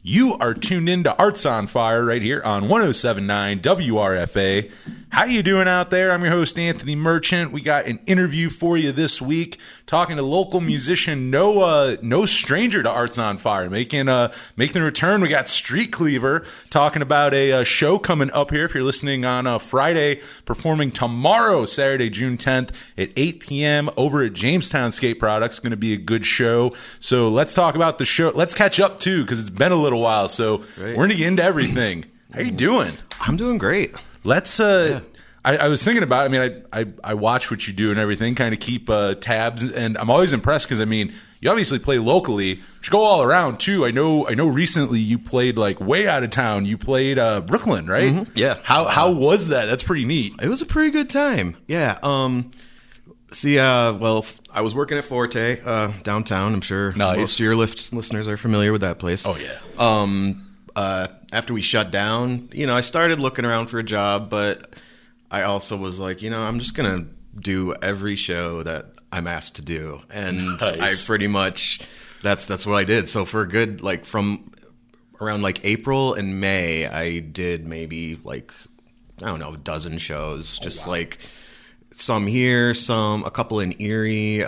You are tuned in to Arts on Fire right here on 107.9 WRFA. How you doing out there? I'm your host, Anthony Merchant. We got an interview for you this week, talking to local musician, no stranger to Arts on Fire, making a return. We got Street Cleaver talking about a show coming up here. If you're listening on Friday, performing tomorrow, Saturday, June 10th at 8 p.m. over at Jamestown Skate Products. Going to be a good show. So let's talk about the show. Let's catch up too, because it's been a little while. So great. We're going to get into everything. How you doing? I'm doing great. Let's, yeah. I was thinking about, I watch what you do and everything, kind of keep tabs, and I'm always impressed because, you obviously play locally, but you go all around, too. I know recently you played, way out of town. You played Brooklyn, right? Mm-hmm. Yeah. How was that? That's pretty neat. It was a pretty good time. Yeah. I was working at Forte downtown. I'm sure most of your listeners are familiar with that place. Oh, yeah. After we shut down, I started looking around for a job, but I also was like, I'm just going to do every show that I'm asked to do. And nice. I pretty much, that's what I did. So for a good, from around April and May, I did maybe a dozen shows, just some here, a couple in Erie,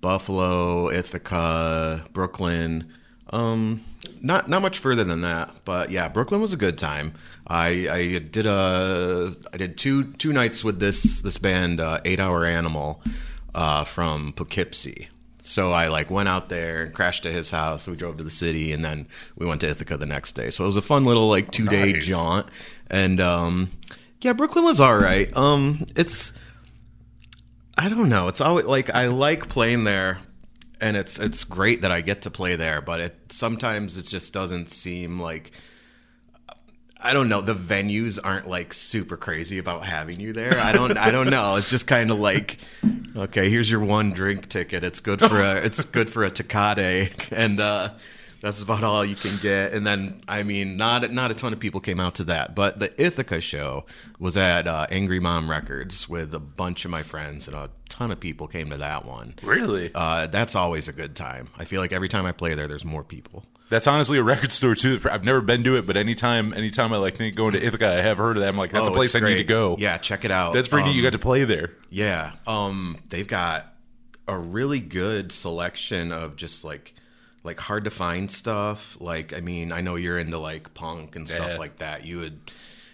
Buffalo, Ithaca, Brooklyn, not much further than that, but yeah, Brooklyn was a good time. I did two nights with this band, 8 Hour Animal, from Poughkeepsie. So I went out there and crashed at his house. We drove to the city and then we went to Ithaca the next day. So it was a fun little 2-day nice. Jaunt. And yeah, Brooklyn was all right. It's I don't know. It's always I like playing there. And it's great that I get to play there, but sometimes it just doesn't seem I don't know. The venues aren't super crazy about having you there. I don't know. It's just kind of okay, here's your one drink ticket. It's good for a Takate, and that's about all you can get. And then not a ton of people came out to that, but the Ithaca show was at Angry Mom Records with a bunch of my friends, and a ton of people came to that one. Really? That's always a good time. I feel like every time I play there, there's more people. That's honestly a record store too. I've never been to it, but anytime I think going to Ithaca, I have heard of that. I'm like, that's a place I need to go. Yeah, check it out. That's pretty neat. You got to play there. Yeah. They've got a really good selection of just like hard to find stuff. I know you're into punk and stuff like that. You would,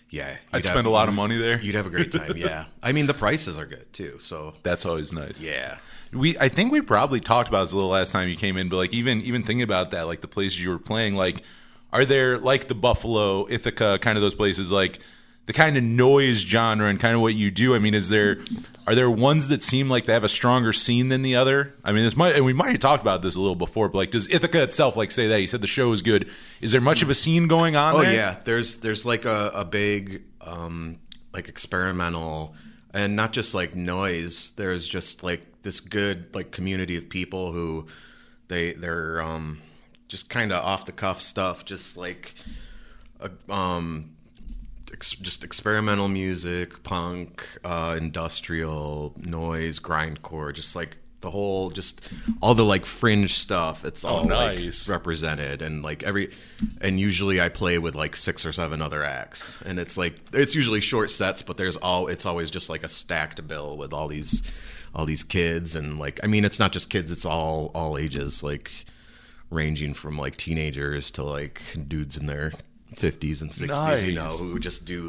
yeah. I'd spend a lot of money there. You'd have a great time. Yeah. The prices are good too. So that's always nice. Yeah. I think we probably talked about this a little last time you came in, but even thinking about that, the places you were playing, are there the Buffalo, Ithaca, kind of those places, the kind of noise genre and kind of what you do? Are there ones that seem like they have a stronger scene than the other? We might have talked about this a little before, but does Ithaca itself say that? You said the show is good. Is there much of a scene going on there? Oh, yeah. There's a big experimental, and not just noise. There's just this good community of people who they're just kind of off the cuff stuff, just just experimental music, punk, industrial, noise, grindcore, just the whole, just all the fringe stuff. It's all nice. Represented, and and usually I play with 6 or 7 other acts, and it's it's usually short sets, but it's always just a stacked bill with all these kids, and it's not just kids, it's all ages, ranging from teenagers to dudes in their 50s and 60s, nice. Who just do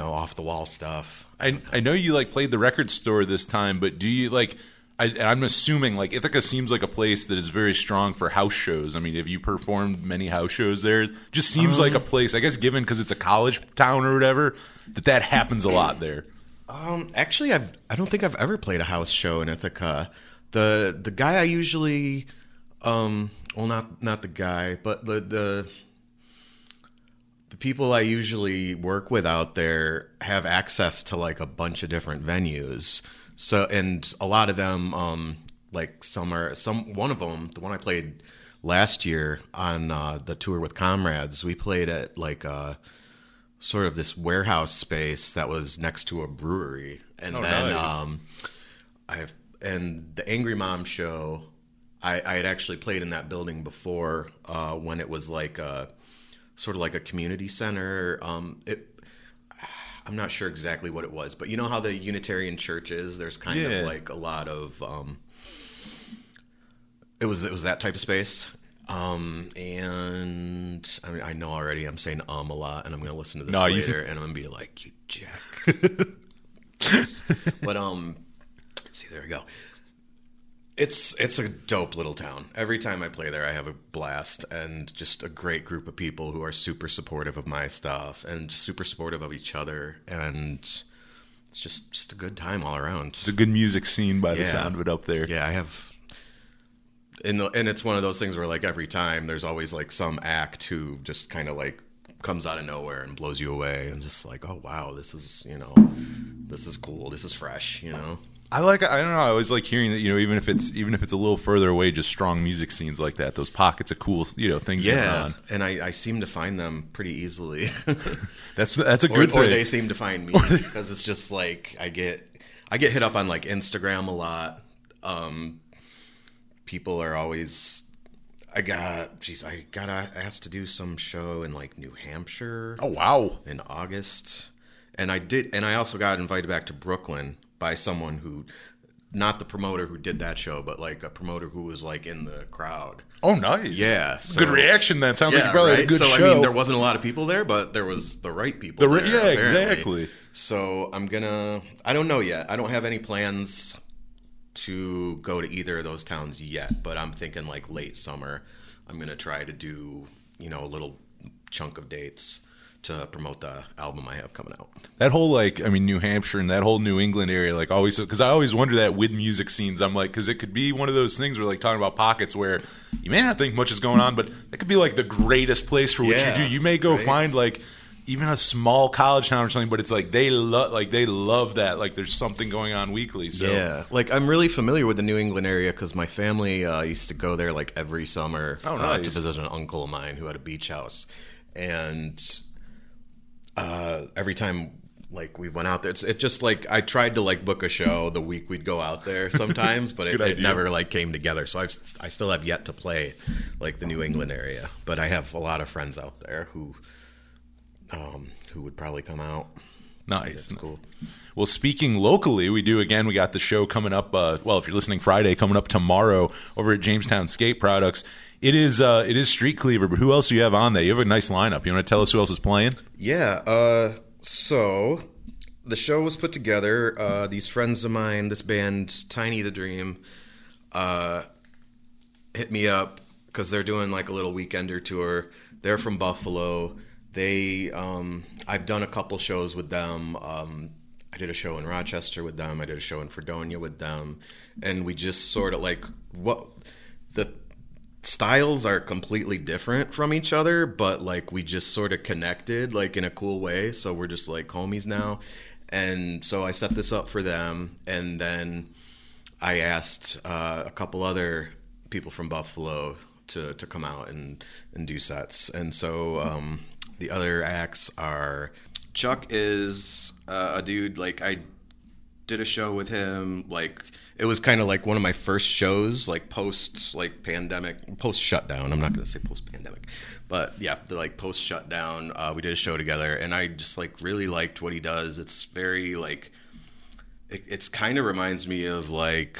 off the wall stuff. I know you played the record store this time, but do you I'm assuming, like, Ithaca seems like a place that is very strong for house shows. I mean, have you performed many house shows there? It just seems like a place, I guess, given because it's a college town or whatever, that happens a lot there. Actually, I don't think I've ever played a house show in Ithaca. The guy I usually, well, not the guy, but the people I usually work with out there have access to, like, a bunch of different venues. So, and a lot of them, like one of them, the one I played last year on the tour with Comrades, we played at like sort of this warehouse space that was next to a brewery. And then nice. And the Angry Mom show, I had actually played in that building before when it was like sort of like a community center. I'm not sure exactly what it was, but you know how the Unitarian Church is? There's kind of like a lot of it was that type of space. And I mean, I know already I'm saying a lot, and I'm going to listen to this later, and I'm going to be like, you jack. But see, there we go. It's a dope little town. Every time I play there, I have a blast, and just a great group of people who are super supportive of my stuff and super supportive of each other. And it's just a good time all around. It's a good music scene by the sound of it up there. Yeah, I have. And it's one of those things where, like, every time there's always, like, some act who just kind of, like, comes out of nowhere and blows you away. And just like, oh, wow, this is, you know, this is cool. This is fresh, you know. I don't know. I always like hearing that, you know, even if it's a little further away, just strong music scenes like that, those pockets of cool, you know, things going on. And I seem to find them pretty easily. that's a good thing. Or they seem to find me, because it's just like I get hit up on, like, Instagram a lot. People are always I got asked to do some show in, like, New Hampshire. Oh, wow. In August. And I also got invited back to Brooklyn by someone who, not the promoter who did that show, but, like, a promoter who was, like, in the crowd. Oh, nice. Yeah. So, good reaction then. Sounds like you probably had a good show. I mean, there wasn't a lot of people there, but there was the right people there. Yeah, apparently. Exactly. So I don't know yet. I don't have any plans to go to either of those towns yet, but I'm thinking, like, late summer, I'm going to try to do, you know, a little chunk of dates to promote the album I have coming out. That whole, like, I mean, New Hampshire and that whole New England area, like, always, because I always wonder that with music scenes. I'm like, because it could be one of those things where, like, talking about pockets where you may not think much is going on, but that could be, like, the greatest place for what you do. You may go find, like, even a small college town or something, but it's like they love that. Like, there's something going on weekly. So yeah, like, I'm really familiar with the New England area because my family used to go there, like, every summer to visit an uncle of mine who had a beach house, and every time, like, we went out there, it just, like, I tried to, like, book a show the week we'd go out there sometimes, but it never, like, came together. So I still have yet to play, like, the New England area, but I have a lot of friends out there who would probably come out. Nice. That's cool. Well, speaking locally, we got the show coming up, if you're listening Friday, coming up tomorrow over at Jamestown Skate Products. It is Street Cleaver, but who else do you have on there? You have a nice lineup. You want to tell us who else is playing? Yeah, so the show was put together. These friends of mine, this band, Tiny the Dream, hit me up because they're doing, like, a little weekender tour. They're from Buffalo. I've done a couple shows with them. I did a show in Rochester with them. I did a show in Fredonia with them. And we just sort of, like, the styles are completely different from each other, but, like, we just sort of connected, like, in a cool way. So we're just, like, homies now. And so I set this up for them. And then I asked a couple other people from Buffalo to come out and do sets. And so the other acts are... Chuck is a dude, like, I did a show with him, like, it was kind of like one of my first shows, like, post, like, pandemic, post shutdown. I'm not going to say post pandemic, but yeah, the, like, post shutdown, we did a show together, and I just, like, really liked what he does. It's very, like, it's kind of reminds me of, like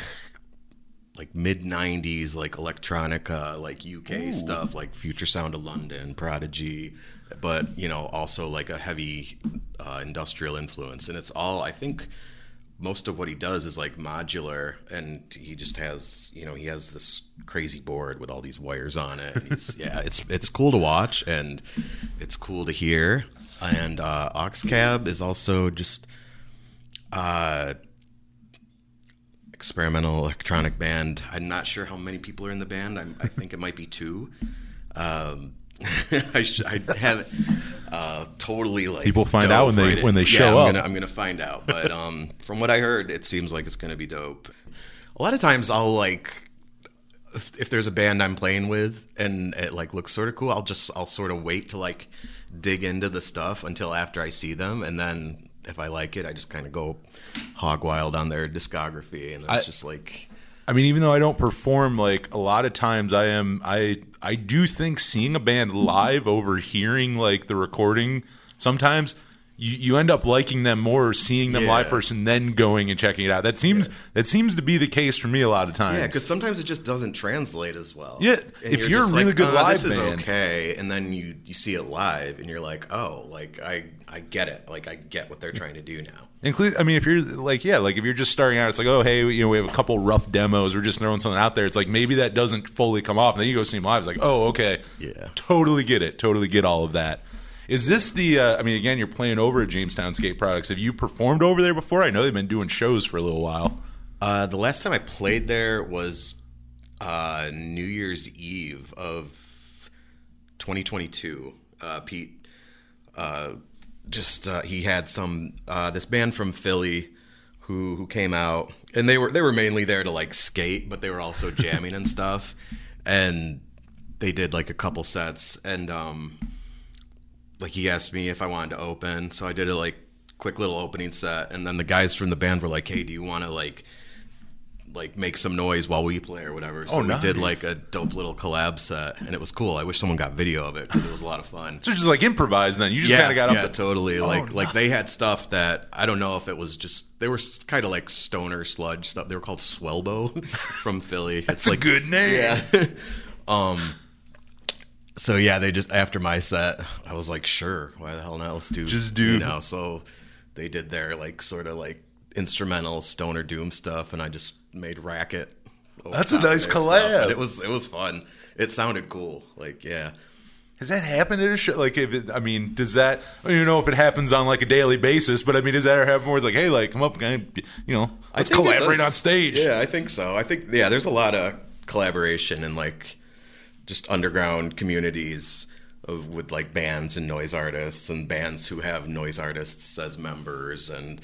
mid 90s, like, electronica, like, UK stuff, like Future Sound of London, Prodigy, but, you know, also, like, a heavy industrial influence. And it's all, I think, most of what he does is like modular, and he just has, you know, he has this crazy board with all these wires on it. And he's, yeah, it's cool to watch and it's cool to hear. And Oxcab is also just experimental electronic band. I'm not sure how many people are in the band. I think it might be two. I haven't totally like people find out when they show up. I'm gonna find out, but from what I heard, it seems like it's gonna be dope. A lot of times, I'll like if there's a band I'm playing with and it like looks sort of cool, I'll sort of wait to like dig into the stuff until after I see them, and then if I like it, I just kind of go hog wild on their discography, and it's just like. I mean, even though I don't perform, like a lot of times I do think seeing a band live over hearing like the recording, sometimes you end up liking them more, seeing them live first and then going and checking it out. That seems to be the case for me a lot of times. Yeah, because sometimes it just doesn't translate as well. Yeah, and if you're a really good live band, this is okay, and then you see it live and you're like, oh, like I get it, like I get what they're trying to do now. I mean, if you're like, yeah, like if you're just starting out, it's like, oh, hey, you know, we have a couple rough demos. We're just throwing something out there. It's like maybe that doesn't fully come off. And then you go see them live. It's like, oh, okay, yeah, totally get it. Totally get all of that. Is this the? I mean, again, you're playing over at Jamestown Skate Products. Have you performed over there before? I know they've been doing shows for a little while. The last time I played there was New Year's Eve of 2022. Pete. He had some this band from Philly who came out, and they were mainly there to like skate, but they were also jamming and stuff, and they did like a couple sets, and like he asked me if I wanted to open, so I did a like quick little opening set, and then the guys from the band were like, hey, do you want to like make some noise while we play or whatever. So nice. We did like a dope little collab set, and it was cool. I wish someone got video of it because it was a lot of fun. So just like improvise then. You just kind of got up. Yeah, totally. Like they had stuff that I don't know if it was just they were kind of like stoner sludge stuff. They were called Swellbo from Philly. That's it's a like, good name. Yeah. So yeah, they just after my set, I was like, sure, why the hell not? Let's do just do. You know, so they did their like sort of like instrumental stoner doom stuff, and I just made racket. That's a nice collab. It was fun. It sounded cool. Like, yeah. Has that happened at a show? Like, if it, I mean, does that? I don't even know if it happens on like a daily basis, but I mean, does that ever happen where it's like, hey, like, come up, and, you know, let's collaborate on stage? Yeah, I think so. I think there's a lot of collaboration in like just underground communities with like bands and noise artists, and bands who have noise artists as members, and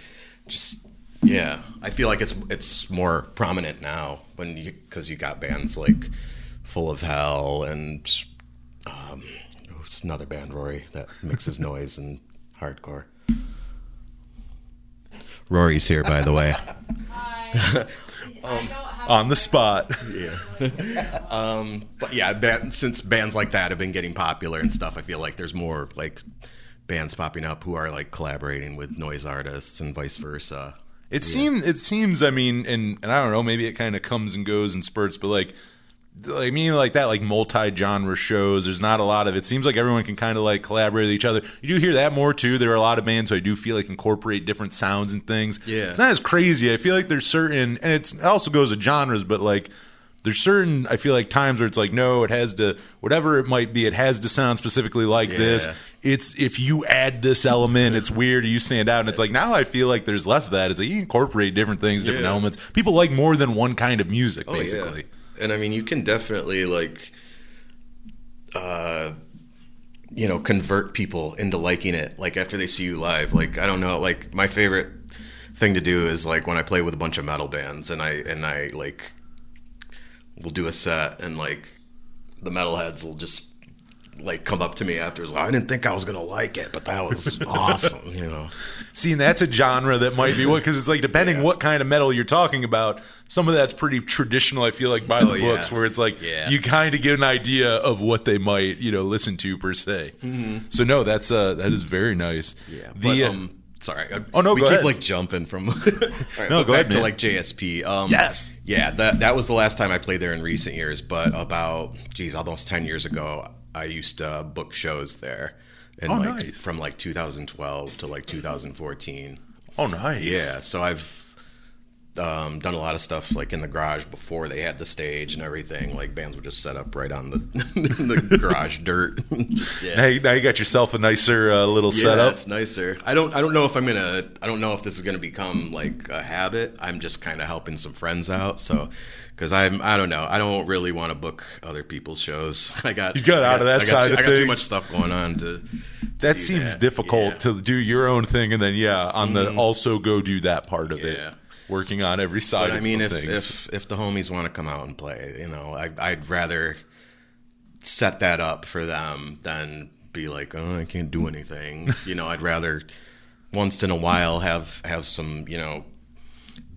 just. Yeah, I feel like it's more prominent now when because you got bands like Full of Hell and it's another band, Rory, that mixes noise and hardcore. Rory's here, by the way. Hi. On the spot. Yeah. But yeah, since bands like that have been getting popular and stuff, I feel like there's more like bands popping up who are like collaborating with noise artists and vice versa. It seems. I mean, and I don't know. Maybe it kind of comes and goes in spurts. But like meaning like that, like multi-genre shows. There's not a lot of. It seems like everyone can kind of like collaborate with each other. You do hear that more too. There are a lot of bands who I do feel like incorporate different sounds and things. Yeah, it's not as crazy. I feel like there's certain, and it also goes with genres. But like there's certain, I feel like times where it's like no, it has to whatever it might be. It has to sound specifically like this. It's if you add this element, it's weird. You stand out, and it's like now I feel like there's less of that. It's like you incorporate different things, different elements. People like more than one kind of music, basically. Yeah. And I mean, you can definitely like, you know, convert people into liking it. Like after they see you live, like I don't know, like my favorite thing to do is like when I play with a bunch of metal bands, and I like will do a set, and like the metalheads will just. Like come up to me afterwards. Like, I didn't think I was gonna like it, but that was awesome. You know, see, and that's a genre that might be what because it's like depending what kind of metal you're talking about. Some of that's pretty traditional. I feel like by the books, where it's like you kind of get an idea of what they might listen to per se. Mm-hmm. So no, that's that is very nice. Yeah. Sorry. Oh no, we go keep ahead. Like jumping from. Right, no, go back ahead, to like JSP. Yes. Yeah, that was the last time I played there in recent years, but about almost 10 years ago. I used to book shows there, and from like 2012 to like 2014. Oh, nice! Yeah, so I've done a lot of stuff like in the garage before they had the stage and everything. Like bands would just set up right on the the garage dirt. Just, yeah. Now you got yourself a nicer little setup. Yeah, it's nicer. I don't know if this is gonna become like a habit. I'm just kind of helping some friends out. So because I don't really want to book other people's shows. I got too much stuff going on to. That seems difficult to do your own thing and then on the also go do that part of it. Working on every side of the things. If the homies want to come out and play, I'd rather set that up for them than be like, oh, I can't do anything. I'd rather once in a while have some,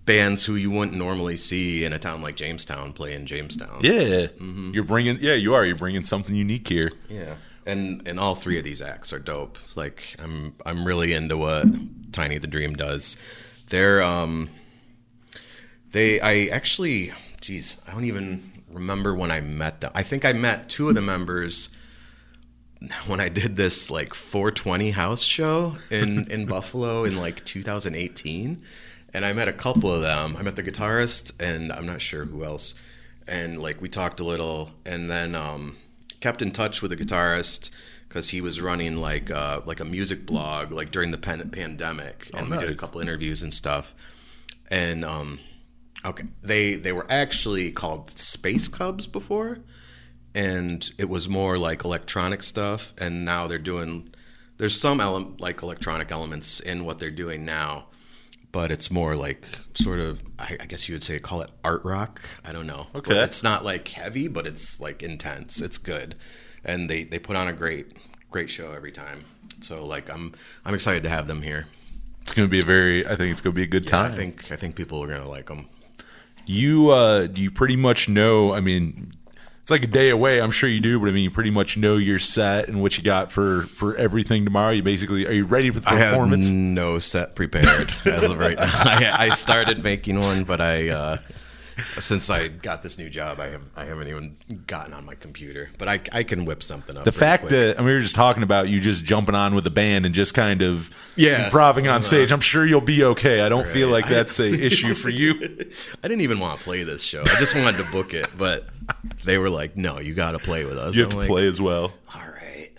bands who you wouldn't normally see in a town like Jamestown play in Jamestown. Yeah, mm-hmm. You're bringing something unique here. Yeah, and all three of these acts are dope. Like I'm really into what Tiny the Dream does. They're I don't even remember when I met them. I think I met two of the members when I did this, 420 house show in Buffalo in, 2018. And I met a couple of them. I met the guitarist, and I'm not sure who else. And, we talked a little and then kept in touch with the guitarist because he was running, a music blog, during the pandemic. And we did a couple interviews and stuff. And they were actually called Space Cubs before, and it was more like electronic stuff. And now they're doing there's some electronic elements in what they're doing now, but it's more sort of I guess you would say call it art rock. I don't know. Okay, but it's not heavy, but it's intense. It's good, and they put on a great show every time. So I'm excited to have them here. It's going to be a good time. I think people are going to like them. You pretty much know, it's a day away. I'm sure you do, but you pretty much know your set and what you got for everything tomorrow. You basically, are you ready for the performance? I have no set prepared as of right now. I started making one, but since I got this new job, I haven't even gotten on my computer, but I can whip something up. The fact that we were just talking about you just jumping on with the band and just kind of improvising on stage, I'm sure you'll be okay. I don't feel like that's an issue for you. I didn't even want to play this show. I just wanted to book it, but they were like, "No, you got to play with us." You have to play as well. All right.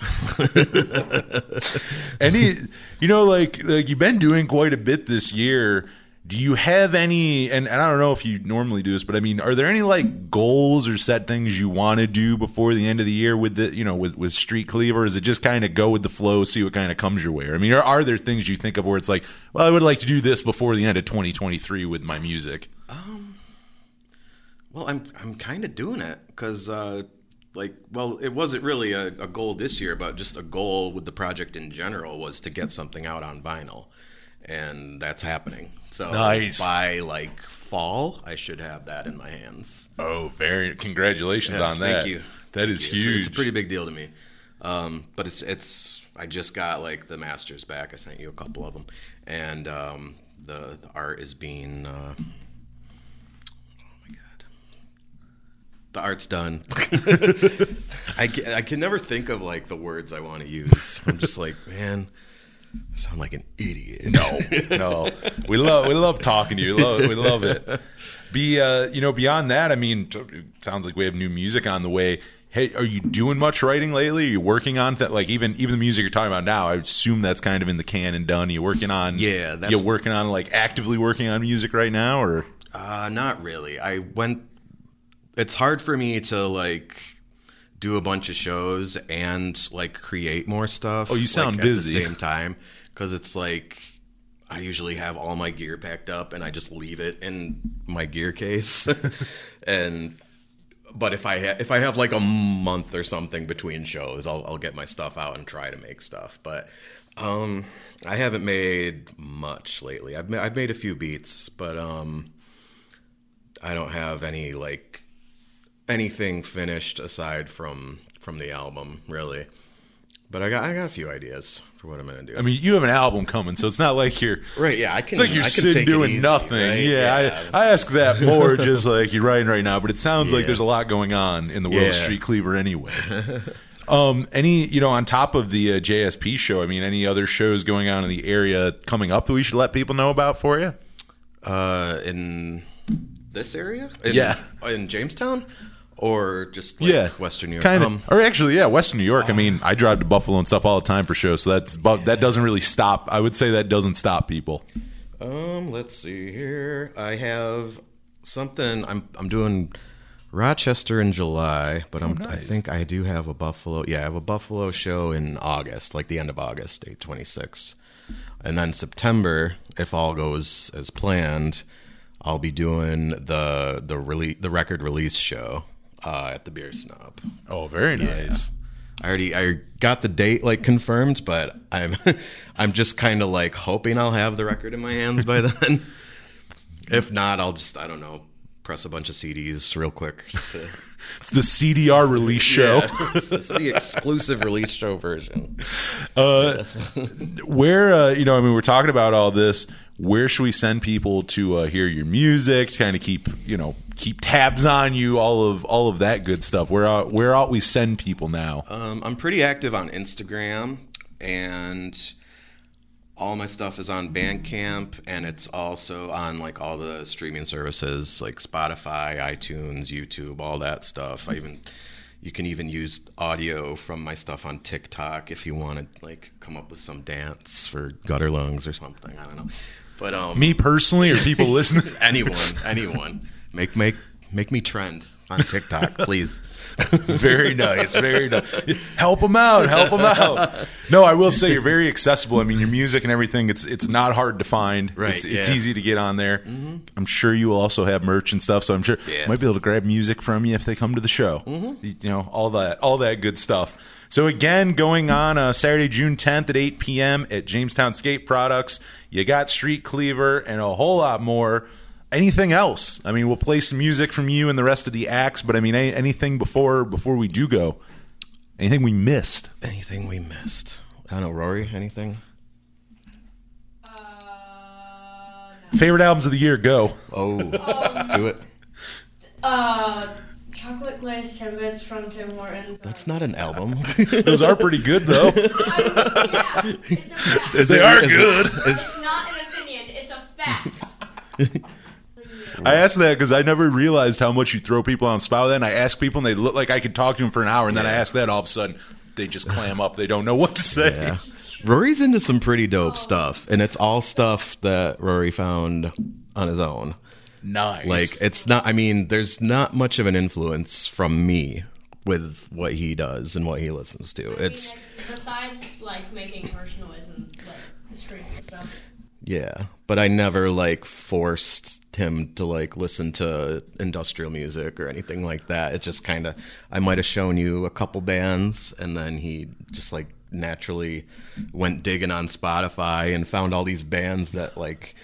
Any, you've been doing quite a bit this year. Do you have any, and I don't know if you normally do this, but are there any goals or set things you want to do before the end of the year with the, with Street Cleaver? Or is it just kind of go with the flow, see what kind of comes your way? Are there things you think of where it's I would like to do this before the end of 2023 with my music? I'm kind of doing it because, it wasn't really a goal this year, but just a goal with the project in general was to get something out on vinyl. And that's happening. So nice. By fall, I should have that in my hands. Oh, very! Congratulations on that. Thank you. That is huge. It's a pretty big deal to me. But it's. I just got the masters back. I sent you a couple of them, and the art is being. The art's done. I can never think of the words I want to use. I'm just man. Sound like an idiot. No. We love talking to you. We love it. Beyond that, it sounds like we have new music on the way. Hey, are you doing much writing lately? Are you working on that? Even the music you're talking about now, I assume that's kind of in the can and done. Are you working on? Yeah, you're working on actively working on music right now, or? Not really. It's hard for me to do a bunch of shows and create more stuff. Oh, you sound busy. At the same time, because it's I usually have all my gear packed up and I just leave it in my gear case. But if I have a month or something between shows, I'll get my stuff out and try to make stuff. But I haven't made much lately. I've made a few beats, but I don't have any anything finished aside from the album, really. But I got a few ideas for what I'm gonna do. You have an album coming, so it's not you're right. Yeah, I can. It's you're sitting doing easy, nothing. Right? Yeah, I ask that more just you're writing right now, but it sounds like there's a lot going on in the world of Street Cleaver anyway. Any on top of the JSP show, any other shows going on in the area coming up that we should let people know about for you? In this area? In Jamestown? Or just like Western New York? Kind of. Or actually, Western New York. I mean, I drive to Buffalo and stuff all the time for shows, so that doesn't really stop. I would say that doesn't stop people. Let's see here. I have something. I'm doing Rochester in July, but I think I do have a Buffalo. Yeah, I have a Buffalo show in August, like the end of August, date 26th. And then September, if all goes as planned, I'll be doing the record release show at the Beer Snob. Oh, very nice. Yeah. I got the date like confirmed, but I'm just kind of like hoping I'll have the record in my hands by then. If not, I'll just press a bunch of CDs real quick. It's the CDR release show. Yeah, it's the exclusive release show version. Where we're talking about all this. Where should we send people to hear your music? To kind of keep tabs on you, all of that good stuff. Where ought we send people now? I'm pretty active on Instagram, and all my stuff is on Bandcamp, and it's also on like all the streaming services like Spotify, iTunes, YouTube, all that stuff. You can even use audio from my stuff on TikTok if you want to like come up with some dance for gutter lungs or something. I don't know. But me personally or people listening, anyone, make me trend on TikTok, please. Very nice. Very nice. Help them out. No, I will say you're very accessible. I mean, your music and everything, it's not hard to find. Right. It's easy to get on there. Mm-hmm. I'm sure you will also have merch and stuff, so I'm sure you might be able to grab music from you if they come to the show. Mm-hmm. All that good stuff. So again, going on Saturday, June 10th at 8 p.m. at Jamestown Skate Products. You got Street Cleaver and a whole lot more. Anything else? I mean, we'll play some music from you and the rest of the acts, but I mean, anything before we do go? Anything we missed? I don't know, Rory, anything? No. Favorite albums of the year, go. Oh, do it. Chocolate Glazed Timbits from Tim Hortons. That's not an album. Those are pretty good, though. I mean, yeah, it's a fact. They are good. It's not an opinion, it's a fact. I asked that because I never realized how much you throw people on the spot with that. And I ask people, and they look like I could talk to them for an hour. And then I ask that, all of a sudden, they just clam up. They don't know what to say. Yeah. Rory's into some pretty dope stuff. And it's all stuff that Rory found on his own. Nice. Like, it's not, I mean, there's not much of an influence from me with what he does and what he listens to. It's besides, like, making harsh noise and, like, screaming stuff. Yeah. But I never, like, forced him to like listen to industrial music or anything like that. It just kind of, I might have shown you a couple bands, and then he just like naturally went digging on Spotify and found all these bands that like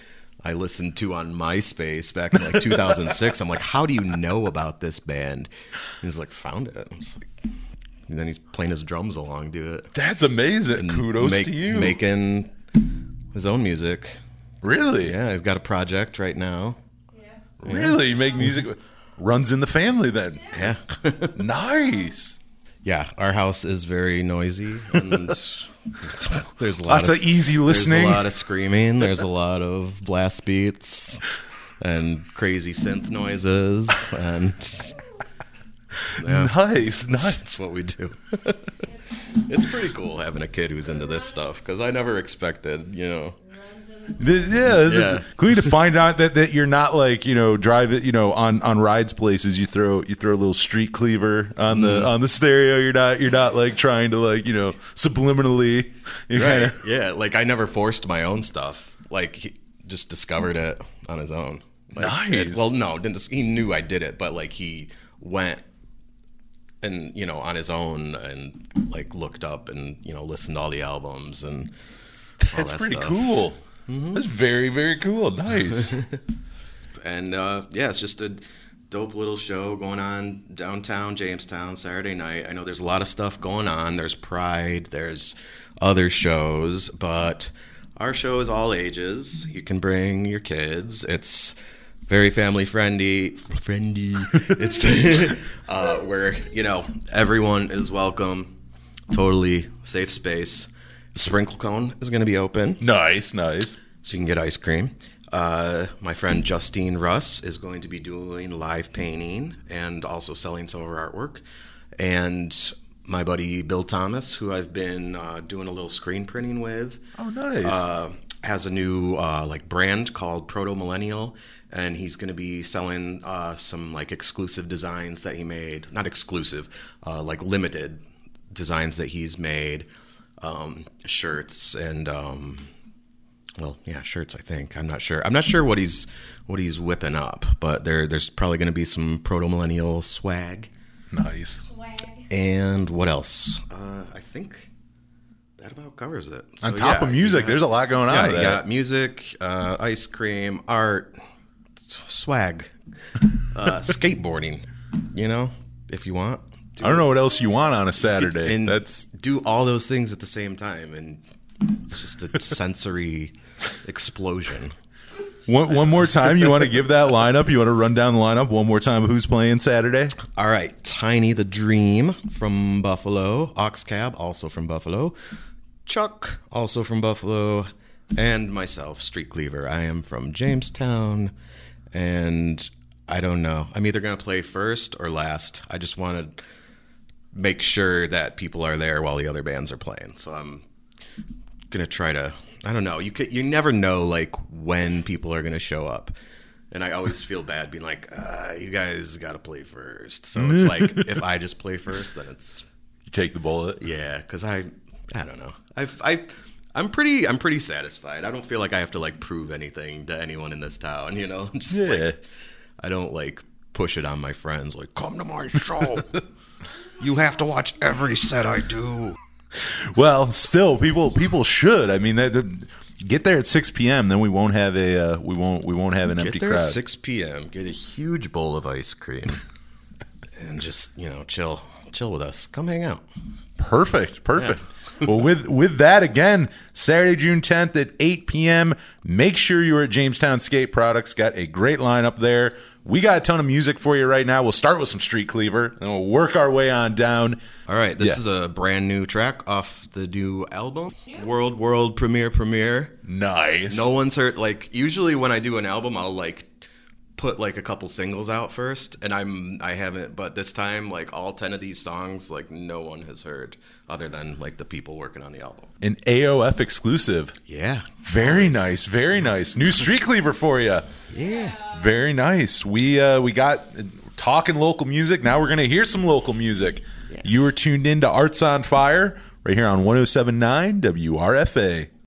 I listened to on MySpace back in like 2006. I'm like, how do you know about this band? And he's like, found it. I'm just like, and then he's playing his drums along to it. That's amazing. And kudos to you making his own music. Really? Yeah, he's got a project right now. Yeah. Really? You make music? Runs in the family then. Yeah. Nice. Yeah, our house is very noisy. And there's lots of easy listening. There's a lot of screaming. There's a lot of blast beats and crazy synth noises. And Nice. That's what we do. It's pretty cool having a kid who's into this stuff because I never expected, Cool to find out that you're not like drive it on rides places. You throw a little Street Cleaver on the stereo. You're not like trying to like subliminally. Right. Yeah. Like I never forced my own stuff. Like he just discovered it on his own. Like, nice. He knew I did it, but like he went and on his own and like looked up and listened to all the albums and all that's that pretty stuff. Cool. Mm-hmm. That's very, very cool. Nice. And, it's just a dope little show going on downtown Jamestown Saturday night. I know there's a lot of stuff going on. There's Pride. There's other shows. But our show is all ages. You can bring your kids. It's very family-friendly. It's where, everyone is welcome. Totally safe space. Sprinkle cone is going to be open. Nice. So you can get ice cream. My friend Justine Russ is going to be doing live painting and also selling some of her artwork. And my buddy Bill Thomas, who I've been doing a little screen printing with. Oh, nice. Has a new brand called Proto Millennial, and he's going to be selling some exclusive designs that he made. Not exclusive, limited designs that he's made. Shirts and shirts. I think I'm not sure what he's whipping up, but there's probably going to be some Proto Millennial swag. Nice. Swag. And what else? I think that about covers it. So, on top of music, there's a lot going on. You got music, ice cream, art, swag, skateboarding. If you want. I don't know what else you want on a Saturday. And do all those things at the same time, and it's just a sensory explosion. One more time, you want to give that lineup? You want to run down the lineup one more time of who's playing Saturday? All right. Tiny the Dream from Buffalo. Oxcab, also from Buffalo. Chuck, also from Buffalo. And myself, Street Cleaver. I am from Jamestown, and I don't know. I'm either going to play first or last. I just want to make sure that people are there while the other bands are playing. So I'm going to try to, I don't know. You never know when people are going to show up. And I always feel bad being you guys got to play first. So it's if I just play first, then it's, you take the bullet. Yeah, cuz I don't know. I'm pretty satisfied. I don't feel like I have to prove anything to anyone in this town, Just I don't push it on my friends. Come to my show. You have to watch every set I do. Well, still, people should. I mean, get there at 6 p.m. Then we won't have a we won't have an empty crowd. Get there at 6 p.m. Get a huge bowl of ice cream, and just chill with us. Come hang out. Perfect. Yeah. Well, with that, again, Saturday, June 10th at 8 p.m., make sure you're at Jamestown Skate Products. Got a great lineup there. We got a ton of music for you right now. We'll start with some Street Cleaver, and we'll work our way on down. All right, this is a brand new track off the new album. Yeah. World, premiere. Nice. No one's heard, usually when I do an album, I'll, put a couple singles out first, and I haven't, but this time all 10 of these songs no one has heard other than the people working on the album. An AOF exclusive. Yeah. Very nice. New Street Cleaver for you. Yeah. Very nice. We got talking local music. Now we're going to hear some local music. Yeah. You are tuned in to Arts on Fire right here on 107.9 WRFA.